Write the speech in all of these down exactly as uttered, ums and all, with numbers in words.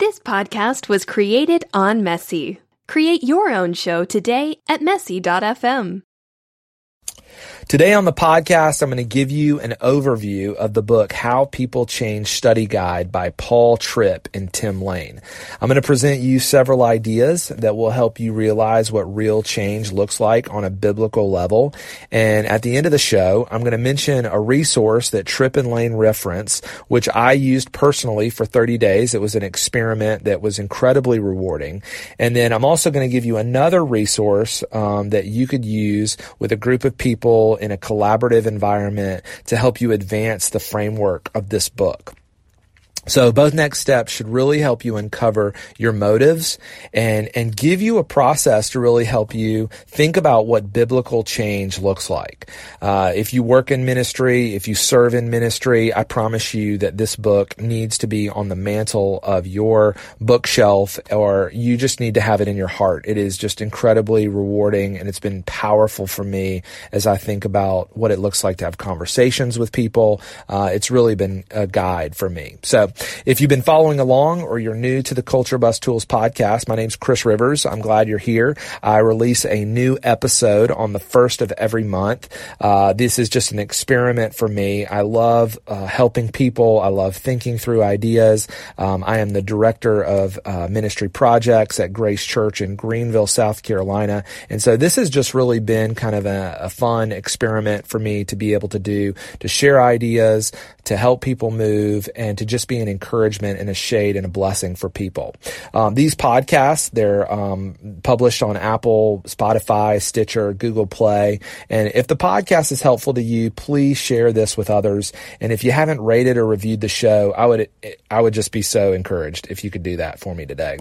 This podcast was created on Mesy. Create your own show today at Mesy dot f m. Today on the podcast, I'm going to give you an overview of the book, How People Change Study Guide by Paul Tripp and Tim Lane. I'm going to present you several ideas that will help you realize what real change looks like on a biblical level. And at the end of the show, I'm going to mention a resource that Tripp and Lane reference, which I used personally for thirty days. It was an experiment that was incredibly rewarding. And then I'm also going to give you another resource um, that you could use with a group of people in a collaborative environment to help you advance the framework of this book. So both next steps should really help you uncover your motives and, and give you a process to really help you think about what biblical change looks like. Uh, if you work in ministry, if you serve in ministry, I promise you that this book needs to be on the mantle of your bookshelf, or you just need to have it in your heart. It is just incredibly rewarding, and it's been powerful for me as I think about what it looks like to have conversations with people. Uh, it's really been a guide for me. So if you've been following along or you're new to the Culture Bus Tools podcast, my name's Chris Rivers. I'm glad you're here. I release a new episode on the first of every month. Uh, this is just an experiment for me. I love uh, helping people. I love thinking through ideas. Um, I am the director of uh, ministry projects at Grace Church in Greenville, South Carolina. And so this has just really been kind of a, a fun experiment for me to be able to do, to share ideas, to help people move, and to just be an encouragement and a shade and a blessing for people. Um, these podcasts, they're um, published on Apple, Spotify, Stitcher, Google Play. And if the podcast is helpful to you, please share this with others. And if you haven't rated or reviewed the show, I would I would just be so encouraged if you could do that for me today.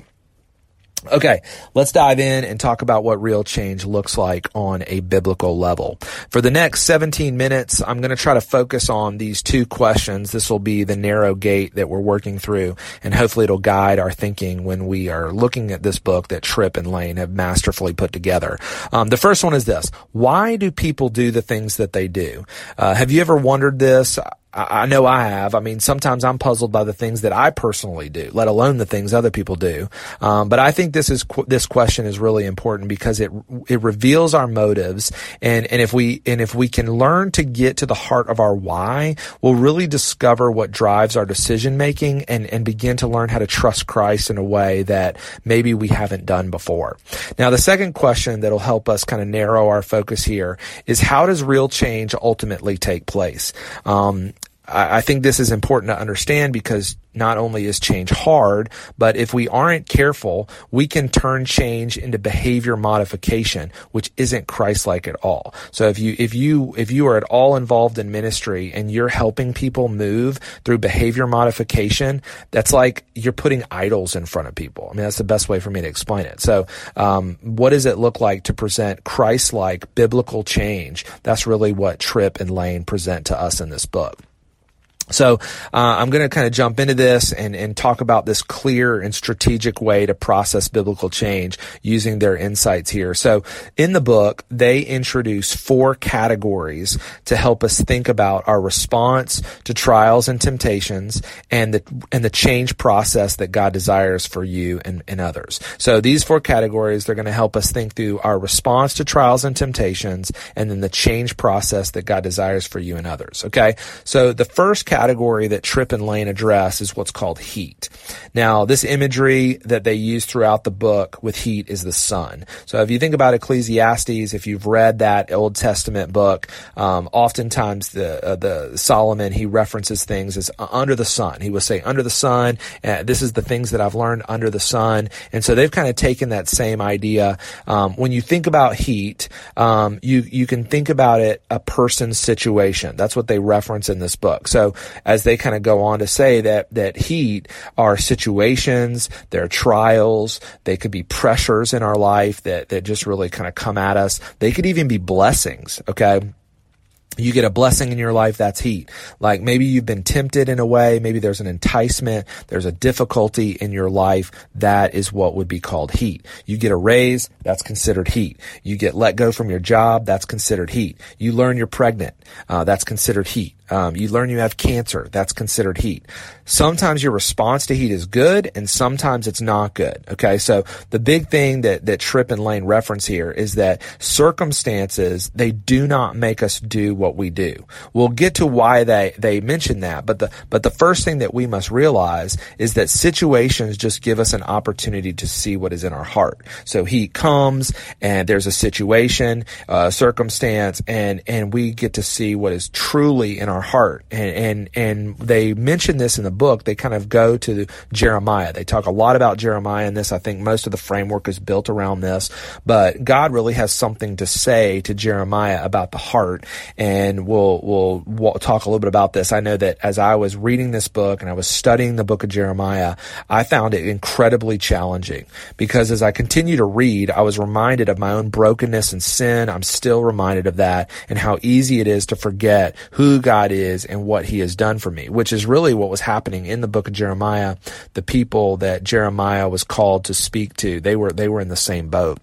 Okay, let's dive in and talk about what real change looks like on a biblical level. For the next seventeen minutes, I'm going to try to focus on these two questions. This will be the narrow gate that we're working through, and hopefully it'll guide our thinking when we are looking at this book that Tripp and Lane have masterfully put together. Um, the first one is this. Why do people do the things that they do? Uh, have you ever wondered this? I know I have. I mean, sometimes I'm puzzled by the things that I personally do, let alone the things other people do. Um, but I think this is this question is really important because it it reveals our motives, and and if we and if we can learn to get to the heart of our why, we'll really discover what drives our decision making, and and begin to learn how to trust Christ in a way that maybe we haven't done before. Now, the second question that'll help us kind of narrow our focus here is, how does real change ultimately take place? Um, I think this is important to understand because not only is change hard, but if we aren't careful, we can turn change into behavior modification, which isn't Christ-like at all. So if you, if you, if you are at all involved in ministry and you're helping people move through behavior modification, that's like you're putting idols in front of people. I mean, that's the best way for me to explain it. So, um, what does it look like to present Christ-like biblical change? That's really what Tripp and Lane present to us in this book. So, uh, I'm going to kind of jump into this and, and talk about this clear and strategic way to process biblical change using their insights here. So, in the book, they introduce four categories to help us think about our response to trials and temptations and the, and the change process that God desires for you and, and others. So, these four categories, they're going to help us think through our response to trials and temptations and then the change process that God desires for you and others. Okay. So, the first category category that Tripp and Lane address is what's called heat. Now, this imagery that they use throughout the book with heat is the sun. So if you think about Ecclesiastes, if you've read that Old Testament book, um, oftentimes the uh, the Solomon, he references things as under the sun. He will say, under the sun, uh, this is the things that I've learned under the sun. And so they've kind of taken that same idea. Um, when you think about heat, um, you, you can think about it a person's situation. That's what they reference in this book. So as they kind of go on to say that that heat are situations, they're trials, they could be pressures in our life that that just really kind of come at us. They could even be blessings, okay? You get a blessing in your life, that's heat. Like maybe you've been tempted in a way, maybe there's an enticement, there's a difficulty in your life, that is what would be called heat. You get a raise, that's considered heat. You get let go from your job, that's considered heat. You learn you're pregnant, uh, that's considered heat. Um, you learn you have cancer. That's considered heat. Sometimes your response to heat is good and sometimes it's not good. Okay. So the big thing that, that Tripp and Lane reference here is that circumstances, they do not make us do what we do. We'll get to why they, they mention that. But the, but the first thing that we must realize is that situations just give us an opportunity to see what is in our heart. So heat comes and there's a situation, uh, circumstance, and, and we get to see what is truly in our heart. And, and, and they mention this in the book. They kind of go to Jeremiah. They talk a lot about Jeremiah in this. I think most of the framework is built around this, but God really has something to say to Jeremiah about the heart. And we'll, we'll, we'll talk a little bit about this. I know that as I was reading this book and I was studying the book of Jeremiah, I found it incredibly challenging because as I continue to read, I was reminded of my own brokenness and sin. I'm still reminded of that and how easy it is to forget who God is and what he has done for me, which is really what was happening in the book of Jeremiah. The people that Jeremiah was called to speak to, they were, they were in the same boat.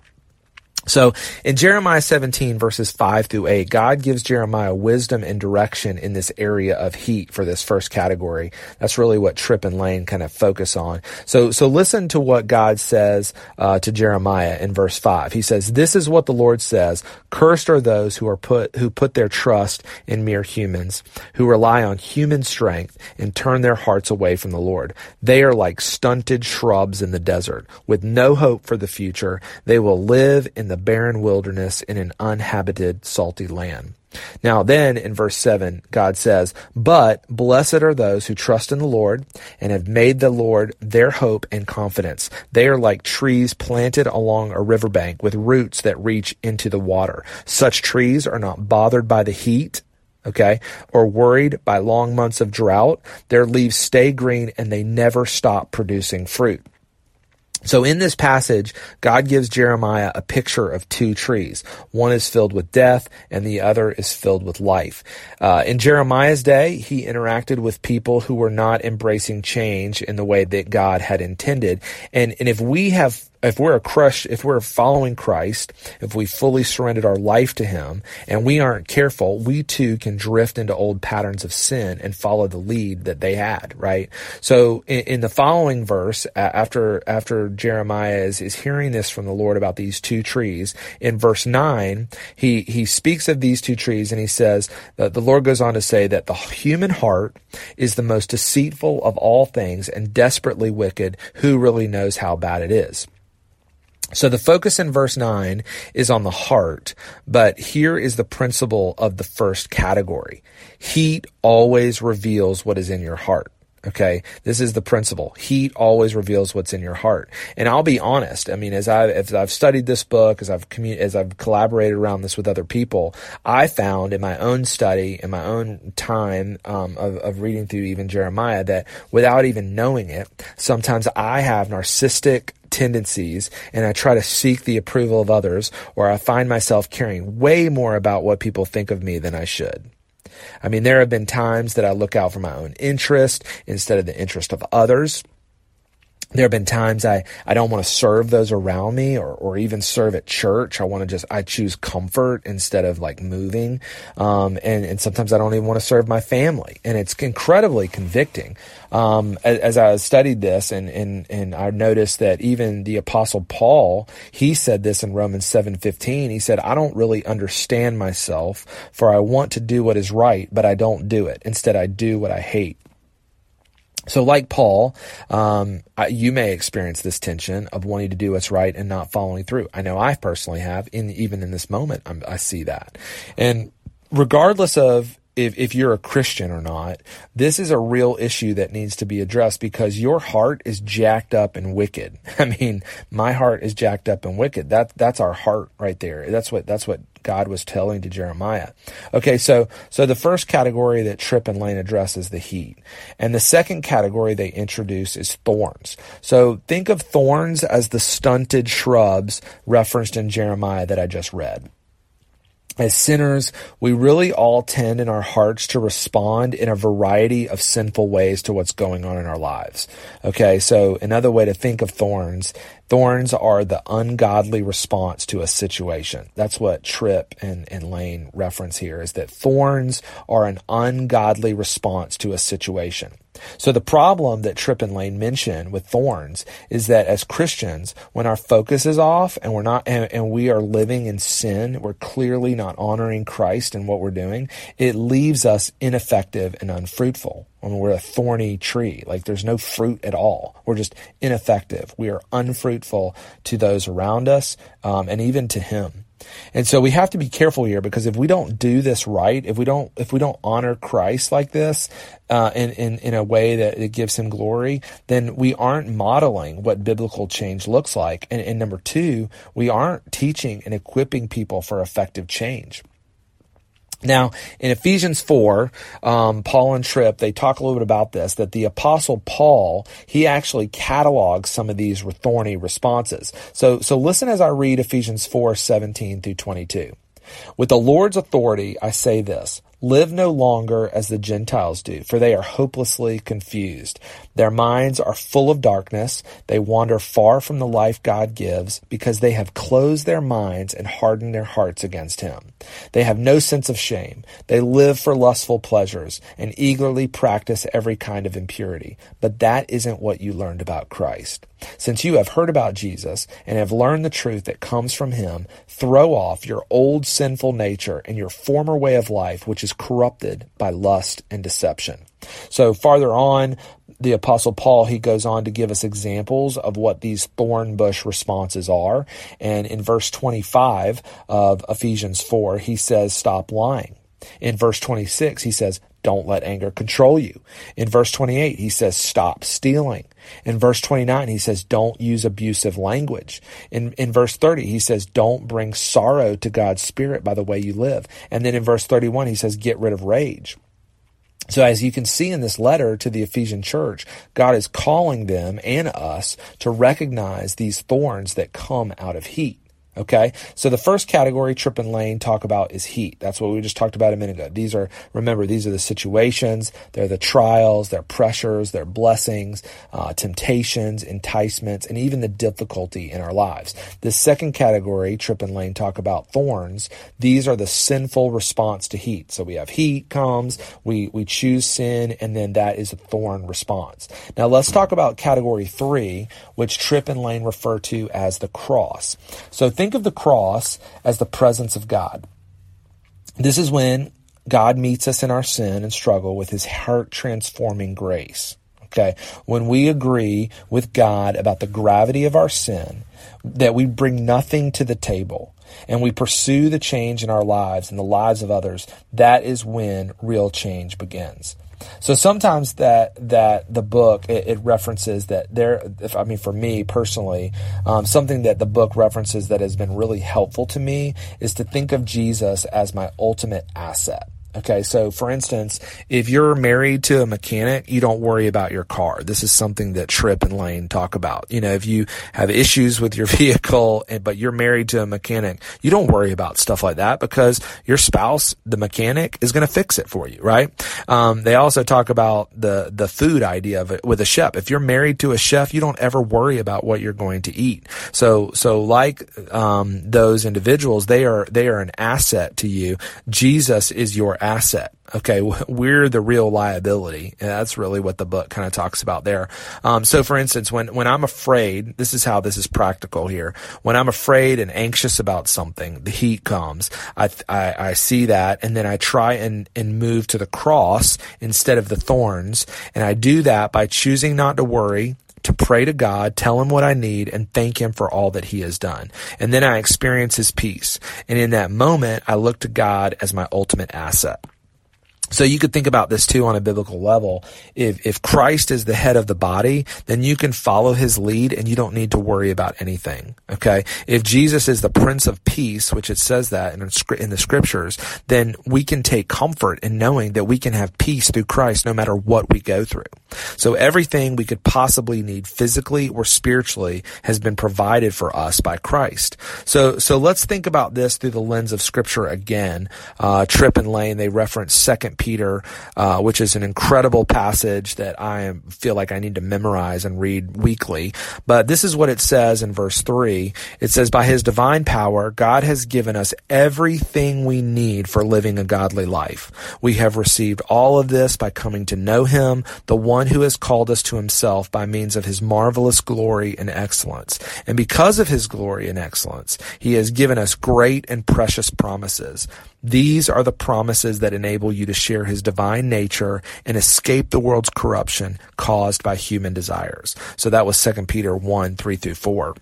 So in Jeremiah seventeen, verses five through eight, God gives Jeremiah wisdom and direction in this area of heat for this first category. That's really what Tripp and Lane kind of focus on. So so listen to what God says uh, to Jeremiah in verse five. He says, "This is what the Lord says, cursed are those who are put who put their trust in mere humans, who rely on human strength and turn their hearts away from the Lord. They are like stunted shrubs in the desert, with no hope for the future. They will live in the barren wilderness in an uninhabited, salty land." Now then in verse seven, God says, "But blessed are those who trust in the Lord and have made the Lord their hope and confidence. They are like trees planted along a riverbank with roots that reach into the water. Such trees are not bothered by the heat," okay, "or worried by long months of drought. Their leaves stay green and they never stop producing fruit." So in this passage, God gives Jeremiah a picture of two trees. One is filled with death and the other is filled with life. Uh, in Jeremiah's day, he interacted with people who were not embracing change in the way that God had intended. And, and if we have If we're a crush, if we're following Christ, if we fully surrendered our life to him and we aren't careful, we too can drift into old patterns of sin and follow the lead that they had, right? So in, in the following verse, after, after Jeremiah is, is hearing this from the Lord about these two trees, in verse nine, he, he speaks of these two trees and he says that the Lord goes on to say that the human heart is the most deceitful of all things and desperately wicked. Who really knows how bad it is? So the focus in verse nine is on the heart, but here is the principle of the first category. Heat always reveals what is in your heart. Okay. This is the principle. Heat always reveals what's in your heart. And I'll be honest. I mean, as I, as I've studied this book, as I've commun- as I've collaborated around this with other people, I found in my own study, in my own time, um, of, of reading through even Jeremiah, that without even knowing it, sometimes I have narcissistic tendencies and I try to seek the approval of others, or I find myself caring way more about what people think of me than I should. I mean, there have been times that I look out for my own interest instead of the interest of others. There have been times I, I don't want to serve those around me or, or even serve at church. I want to just, I choose comfort instead of like moving. Um, and, and sometimes I don't even want to serve my family. And it's incredibly convicting. Um, as, as I studied this and, and, and I noticed that even the Apostle Paul, he said this in Romans seven fifteen. He said, "I don't really understand myself, for I want to do what is right, but I don't do it. Instead, I do what I hate." So like Paul, um, I, you may experience this tension of wanting to do what's right and not following through. I know I personally have, in, even in this moment, I'm, I see that. And regardless of if, if you're a Christian or not, this is a real issue that needs to be addressed because your heart is jacked up and wicked. I mean, my heart is jacked up and wicked. That, that's our heart right there. That's what, that's what God was telling to Jeremiah. Okay, so so the first category that Tripp and Lane address is the heat. And the second category they introduce is thorns. So think of thorns as the stunted shrubs referenced in Jeremiah that I just read. As sinners, we really all tend in our hearts to respond in a variety of sinful ways to what's going on in our lives. Okay, so another way to think of thorns, thorns are the ungodly response to a situation. That's what Tripp and, and Lane reference here, is that thorns are an ungodly response to a situation. So the problem that Tripp and Lane mention with thorns is that as Christians, when our focus is off and we're not, and, and we are living in sin, we're clearly not honoring Christ in what we're doing, it leaves us ineffective and unfruitful. When we're a thorny tree, like there's no fruit at all. We're just ineffective. We are unfruitful to those around us, um, and even to Him. And so we have to be careful here, because if we don't do this right, if we don't, if we don't honor Christ like this, uh, in, in, in a way that it gives Him glory, then we aren't modeling what biblical change looks like. And, and number two, we aren't teaching and equipping people for effective change. Now, in Ephesians four, um, Paul and Tripp, they talk a little bit about this, that the Apostle Paul, he actually catalogs some of these thorny responses. So, so listen as I read Ephesians four, seventeen through twenty-two. With the Lord's authority, I say this. Live no longer as the Gentiles do, for they are hopelessly confused. Their minds are full of darkness. They wander far from the life God gives, because they have closed their minds and hardened their hearts against Him. They have no sense of shame. They live for lustful pleasures and eagerly practice every kind of impurity. But that isn't what you learned about Christ. Since you have heard about Jesus and have learned the truth that comes from Him, throw off your old sinful nature and your former way of life, which is corrupted by lust and deception. So farther on, the Apostle Paul, he goes on to give us examples of what these thorn bush responses are. And in verse twenty-five of Ephesians four, he says, stop lying. In verse twenty-six, he says, don't let anger control you. In verse twenty-eight, he says, stop stealing. In verse twenty-nine, he says, don't use abusive language. In, in verse thirty, he says, don't bring sorrow to God's Spirit by the way you live. And then in verse thirty-one, he says, get rid of rage. So as you can see in this letter to the Ephesian church, God is calling them and us to recognize these thorns that come out of heat. Okay, so the first category Tripp and Lane talk about is heat. That's what we just talked about a minute ago. These are, remember, these are the situations, they're the trials, their pressures, their blessings, uh, temptations, enticements, and even the difficulty in our lives. The second category Tripp and Lane talk about, thorns, these are the sinful response to heat. So we have heat comes, we, we choose sin, and then that is a thorn response. Now let's talk about category three, which Tripp and Lane refer to as the cross. So think Think of the cross as the presence of God. This is when God meets us in our sin and struggle with His heart-transforming grace. Okay, when we agree with God about the gravity of our sin, that we bring nothing to the table, and we pursue the change in our lives and the lives of others, that is when real change begins. So sometimes that that the book, it, it references that there, if, I mean, for me personally, um, something that the book references that has been really helpful to me is to think of Jesus as my ultimate asset. Okay, so for instance, if you're married to a mechanic, you don't worry about your car. This is something that Tripp and Lane talk about. You know, if you have issues with your vehicle, but you're married to a mechanic, you don't worry about stuff like that, because your spouse, the mechanic, is going to fix it for you, right? Um, they also talk about the the food idea of it with a chef. If you're married to a chef, you don't ever worry about what you're going to eat. So, so like um, those individuals, they are they are an asset to you. Jesus is your asset. Okay, we're the real liability. And that's really what the book kind of talks about there. Um, so for instance, when, when I'm afraid, this is how this is practical here. When I'm afraid and anxious about something, the heat comes. I, I, I see that, and then I try and, and move to the cross instead of the thorns. And I do that by choosing not to worry, to pray to God, tell Him what I need, and thank Him for all that He has done. And then I experience His peace. And in that moment, I look to God as my ultimate asset. So you could think about this too on a biblical level. If if Christ is the head of the body, then you can follow his lead and you don't need to worry about anything, okay? If Jesus is the Prince of Peace, which it says that in, in the scriptures, then we can take comfort in knowing that we can have peace through Christ no matter what we go through. So everything we could possibly need physically or spiritually has been provided for us by Christ. So so let's think about this through the lens of scripture again. Uh, Tripp and Lane, they reference Second Peter, uh, which is an incredible passage that I am, feel like I need to memorize and read weekly. But this is what it says in verse three. It says, by his divine power, God has given us everything we need for living a godly life. We have received all of this by coming to know him, the one who has called us to himself by means of his marvelous glory and excellence. And because of his glory and excellence, he has given us great and precious promises. These are the promises that enable you to share his divine nature and escape the world's corruption caused by human desires. So that was Second Peter one, three through four.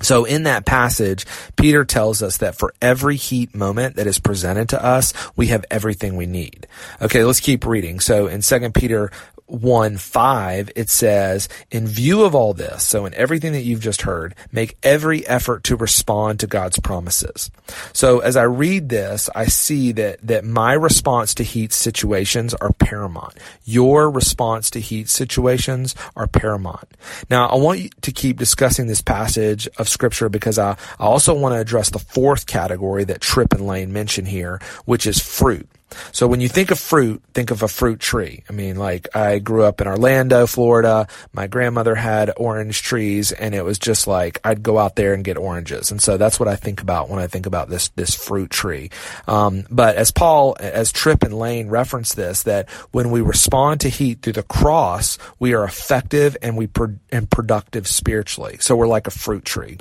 So in that passage, Peter tells us that for every heat moment that is presented to us, we have everything we need. Okay, let's keep reading. So in Second Peter one, five, it says, in view of all this, so in everything that you've just heard, make every effort to respond to God's promises. So as I read this, I see that that my response to heat situations are paramount. Your response to heat situations are paramount. Now, I want you to keep discussing this passage of Scripture because I, I also want to address the fourth category that Tripp and Lane mention here, which is fruit. So when you think of fruit, think of a fruit tree. I mean, like I grew up in Orlando, Florida. My grandmother had orange trees and it was just like I'd go out there and get oranges. And so that's what I think about when I think about this, this fruit tree. Um, but as Paul, as Tripp and Lane reference this, that when we respond to heat through the cross, we are effective and we pro- and productive spiritually. So we're like a fruit tree.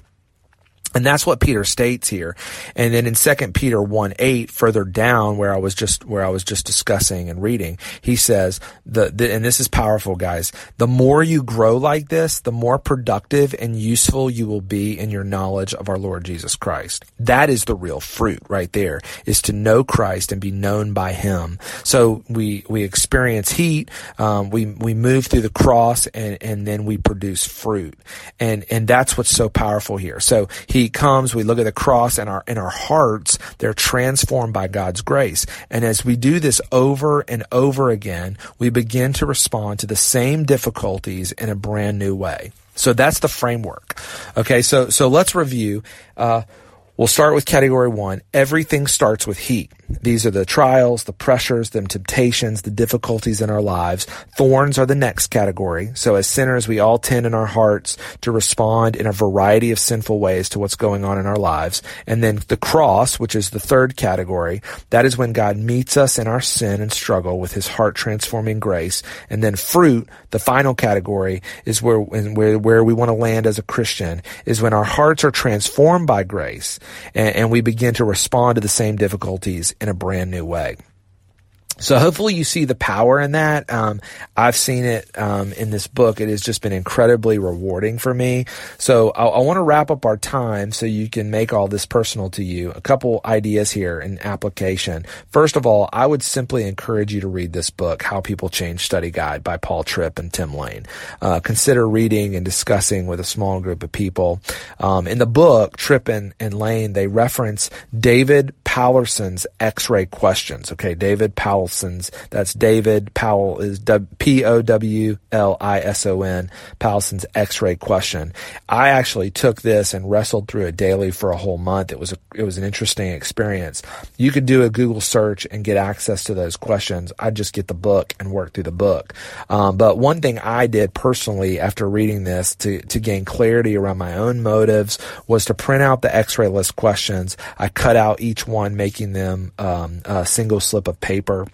And that's what Peter states here. And then in Second Peter one eight, further down where I was just, where I was just discussing and reading, he says, the, the, and this is powerful, guys, the more you grow like this, the more productive and useful you will be in your knowledge of our Lord Jesus Christ. That is the real fruit right there, is to know Christ and be known by him. So we, we experience heat, um, we, we move through the cross and, and then we produce fruit. And, and that's what's so powerful here. So he, He comes, we look at the cross, and our in our hearts, they're transformed by God's grace. And as we do this over and over again, we begin to respond to the same difficulties in a brand new way. So that's the framework. Okay, so so let's review. Uh, we'll start with category one. Everything starts with heat. These are the trials, the pressures, the temptations, the difficulties in our lives. Thorns are the next category. So as sinners, we all tend in our hearts to respond in a variety of sinful ways to what's going on in our lives. And then the cross, which is the third category, that is when God meets us in our sin and struggle with his heart-transforming grace. And then fruit, the final category, is where where, where we want to land as a Christian, is when our hearts are transformed by grace and, and we begin to respond to the same difficulties in a brand new way. So hopefully you see the power in that. Um, I've seen it um, in this book. It has just been incredibly rewarding for me. So I, I want to wrap up our time so you can make all this personal to you. A couple ideas here in application. First of all, I would simply encourage you to read this book, How People Change Study Guide by Paul Tripp and Tim Lane. Uh, consider reading and discussing with a small group of people. Um, in the book, Tripp and, and Lane, they reference David Powlison's X-ray questions. Okay, David Powlison. That's David Powell is P O W L I S O N, Powlison's X-ray question. I actually took this and wrestled through it daily for a whole month. It was a, it was an interesting experience. You could do a Google search and get access to those questions. I'd just get the book and work through the book. Um, but one thing I did personally after reading this to, to gain clarity around my own motives was to print out the X-ray list questions. I cut out each one, making them um, a single slip of paper.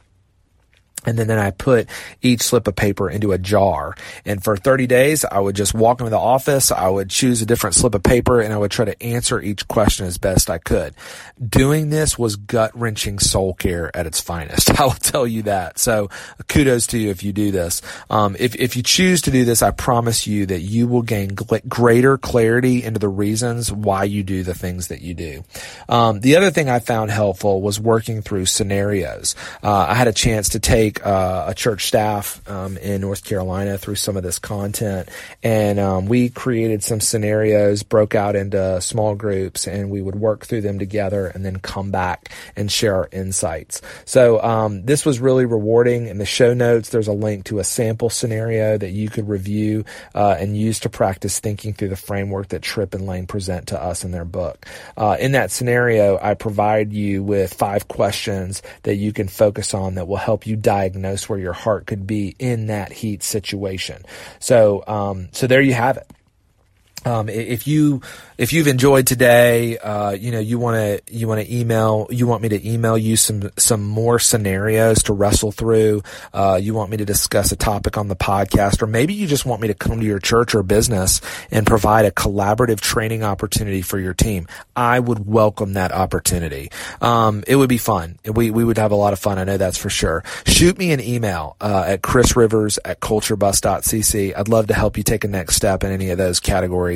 And then, then I put each slip of paper into a jar. And for thirty days, I would just walk into the office. I would choose a different slip of paper, and I would try to answer each question as best I could. Doing this was gut-wrenching soul care at its finest. I will tell you that. So kudos to you if you do this. Um, if, if you choose to do this, I promise you that you will gain gl- greater clarity into the reasons why you do the things that you do. Um, the other thing I found helpful was working through scenarios. Uh, I had a chance to take Uh, a church staff um, in North Carolina through some of this content. And um, we created some scenarios, broke out into small groups, and we would work through them together and then come back and share our insights. So um, this was really rewarding. In the show notes, there's a link to a sample scenario that you could review uh, and use to practice thinking through the framework that Tripp and Lane present to us in their book. Uh, in that scenario, I provide you with five questions that you can focus on that will help you dive diagnose where your heart could be in that heat situation. So, um, so there you have it. Um, if you, if you've enjoyed today, uh, you know, you want to, you want to email, you want me to email you some, some more scenarios to wrestle through. Uh, you want me to discuss a topic on the podcast, or maybe you just want me to come to your church or business and provide a collaborative training opportunity for your team. I would welcome that opportunity. Um, it would be fun. We, we would have a lot of fun. I know that's for sure. Shoot me an email, uh, at chris rivers at culture bus dot c c. I'd love to help you take a next step in any of those categories.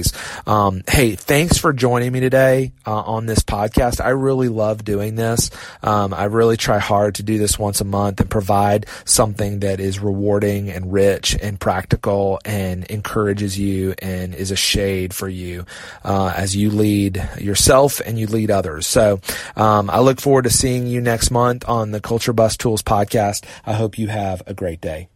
Um, hey, thanks for joining me today uh, on this podcast. I really love doing this. Um, I really try hard to do this once a month and provide something that is rewarding and rich and practical and encourages you and is a shade for you uh, as you lead yourself and you lead others. So um, I look forward to seeing you next month on the Culture Bus Tools podcast. I hope you have a great day.